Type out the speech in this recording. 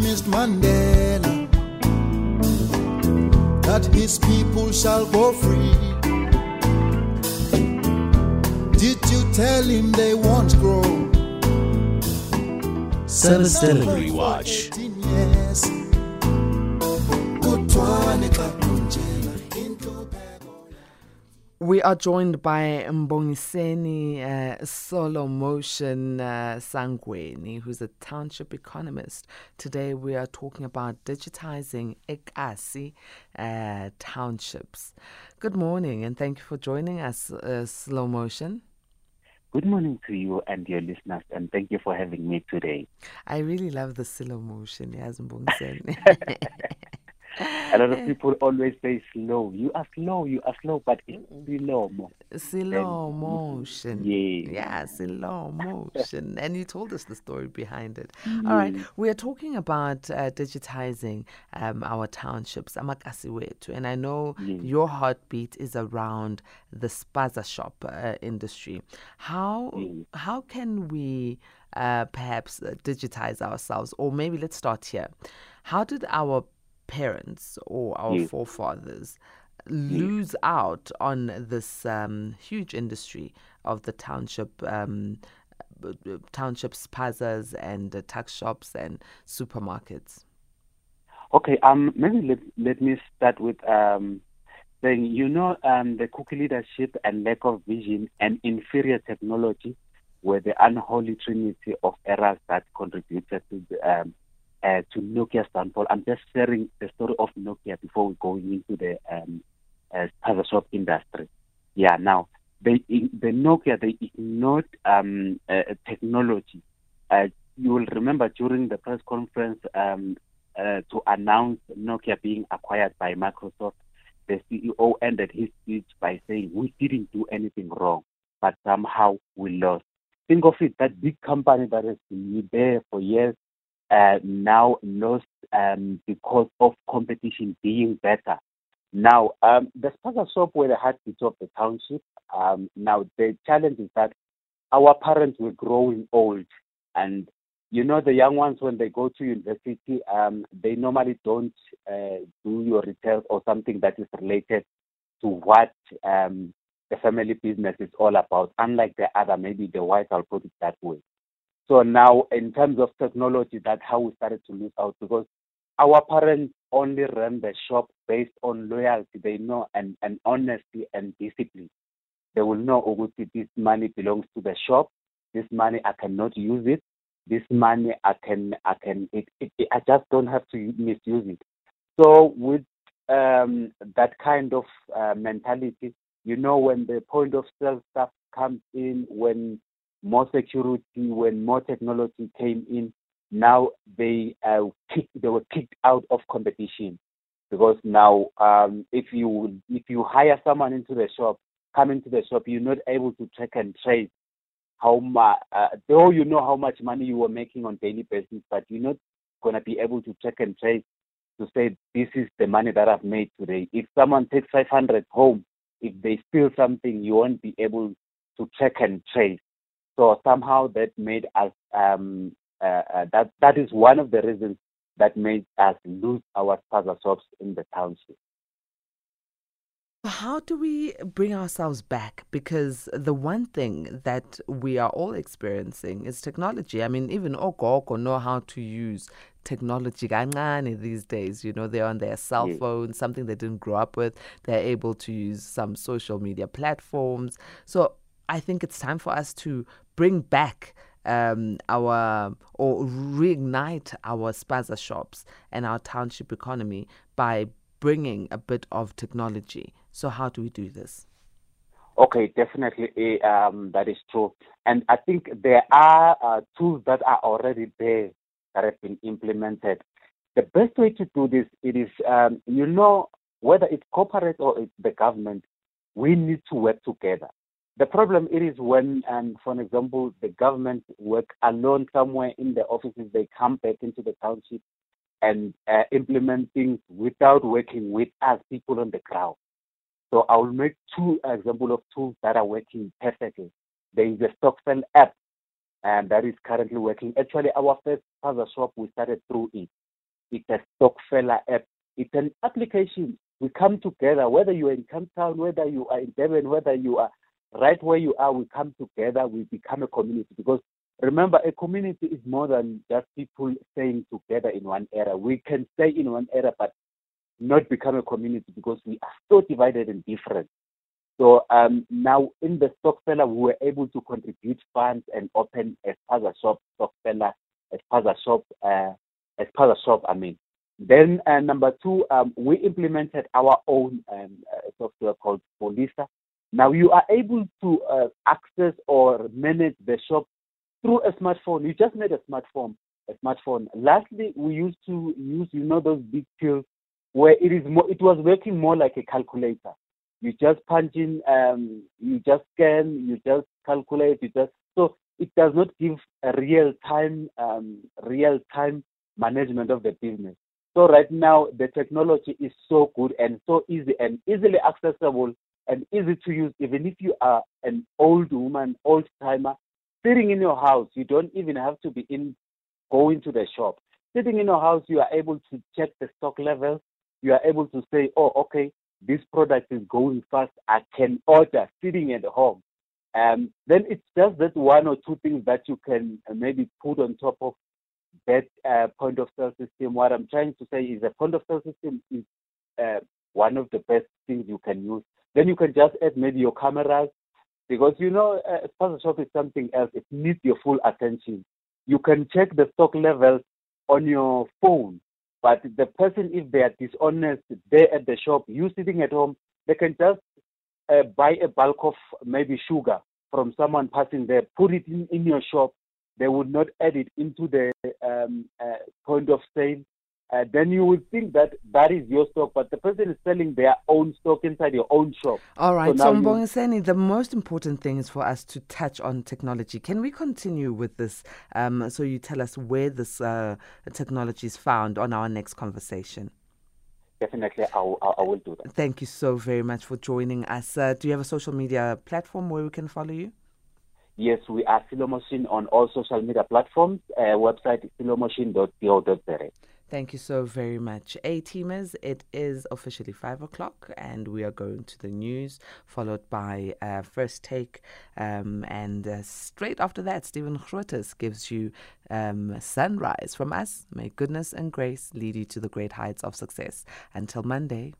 promised Mandela that his people shall go free. Did you tell him they won't grow? Service Delivery Watch. We are joined by Mbongiseni Silomachine Sangweni, who's a Township Economist. Today we are talking about digitizing Ekasi townships. Good morning and thank you for joining us, Silomachine. Good morning to you and your listeners, and thank you for having me today. I really love the Silomachine, yes, Mbongiseni. A lot of people always say slow. You are slow, but it's Silomo. Silomachine. Yeah, Silomachine. And you told us the story behind it. Mm. All right, we are talking about digitizing our townships, Amakasi wethu, and I know your heartbeat is around the spaza shop industry. How can we perhaps digitize ourselves? Or maybe let's start here. How did our parents or our forefathers lose out on this huge industry of the township spazas and tax shops and supermarkets? Okay, maybe let me start with saying, the cookie leadership and lack of vision and inferior technology were the unholy trinity of errors that contributed to the to Nokia's downfall. I'm just sharing the story of Nokia before we go into the spaza shop industry. Yeah, now Nokia ignored technology. You will remember during the press conference to announce Nokia being acquired by Microsoft, the CEO ended his speech by saying, "We didn't do anything wrong, but somehow we lost." Think of it, that big company that has been there for years, now lost because of competition being better. Now, the spaza shop were the heartbeat of the township. Now, the challenge is that our parents were growing old. And, the young ones, when they go to university, they normally don't do your retail or something that is related to what the family business is all about, unlike the other, maybe the white, I'll put it that way. So now, in terms of technology, that's how we started to lose out, because our parents only ran the shop based on loyalty. They know and honesty and discipline. They will know, this money belongs to the shop. This money, I cannot use it. This money, I just don't have to misuse it. So with that kind of mentality, when the point of sale stuff comes in, when more security, when more technology came in, now they were kicked out of competition, because now if you hire someone into the shop, you're not able to track and trace how much. Though you know how much money you were making on daily basis, but you're not gonna be able to track and trace to say this is the money that I've made today. If someone takes 500 home, if they steal something, you won't be able to track and trace. So somehow that made us, that is one of the reasons that made us lose our spaza shops in the township. How do we bring ourselves back? Because the one thing that we are all experiencing is technology. I mean, even Oko know how to use technology these days. They're on their cell phone, something they didn't grow up with. They're able to use some social media platforms. So I think it's time for us to bring back reignite our spaza shops and our township economy by bringing a bit of technology. So how do we do this? Okay, definitely, that is true. And I think there are tools that are already there that have been implemented. The best way to do this, it is, whether it's corporate or it's the government, we need to work together. The problem it is when, for example, the government work alone somewhere in the offices, they come back into the township and implement things without working with us, people on the ground. So I will make two examples of tools that are working perfectly. There is a Stokvel app that is currently working. Actually, our first spaza shop, we started through it. It's a Stokvel app. It's an application. We come together, whether you are in Cape Town, whether you are in Durban, whether you are right where you are, we come together, we become a community. Because remember, a community is more than just people staying together in one area. We can stay in one area, but not become a community because we are so divided and different. So now in the Stokvel, we were able to contribute funds and open a spaza shop, Stokvel, a spaza shop, I mean. Then number two, we implemented our own software called Polista. Now you are able to access or manage the shop through a smartphone. You just need a smartphone. Lastly, we used to use, you know, those big pills where it is more, it was working more like a calculator. You just punch in, you just scan, you just calculate, so it does not give a real time management of the business. So right now the technology is so good and so easy and easily accessible and easy to use. Even if you are an old woman, old timer, sitting in your house, you don't even have to be going to the shop. Sitting in your house, you are able to check the stock level. You are able to say, oh, okay, this product is going fast. I can order sitting at home. Then it's just that one or two things that you can maybe put on top of that point of sale system. What I'm trying to say is the point of sale system is one of the best things you can use. Then you can just add maybe your cameras, because you know, spaza shop is something else. It needs your full attention. You can check the stock levels on your phone, but the person, if they are dishonest, they're at the shop, you sitting at home, they can just buy a bulk of maybe sugar from someone passing there, put it in your shop. They would not add it into the point of sale. Then you would think that that is your stock, but the person is selling their own stock inside your own shop. All right, so Mbongiseni, the most important thing is for us to touch on technology. Can we continue with this? So you tell us where this technology is found on our next conversation. Definitely, I will do that. Thank you so very much for joining us. Do you have a social media platform where we can follow you? Yes, we are Silomachine on all social media platforms. Website is silomachine.co.za. Thank you so very much. A-teamers, it is officially 5 o'clock and we are going to the news, followed by First Take. And straight after that, Steven Kruetis gives you Sunrise. From us, may goodness and grace lead you to the great heights of success. Until Monday.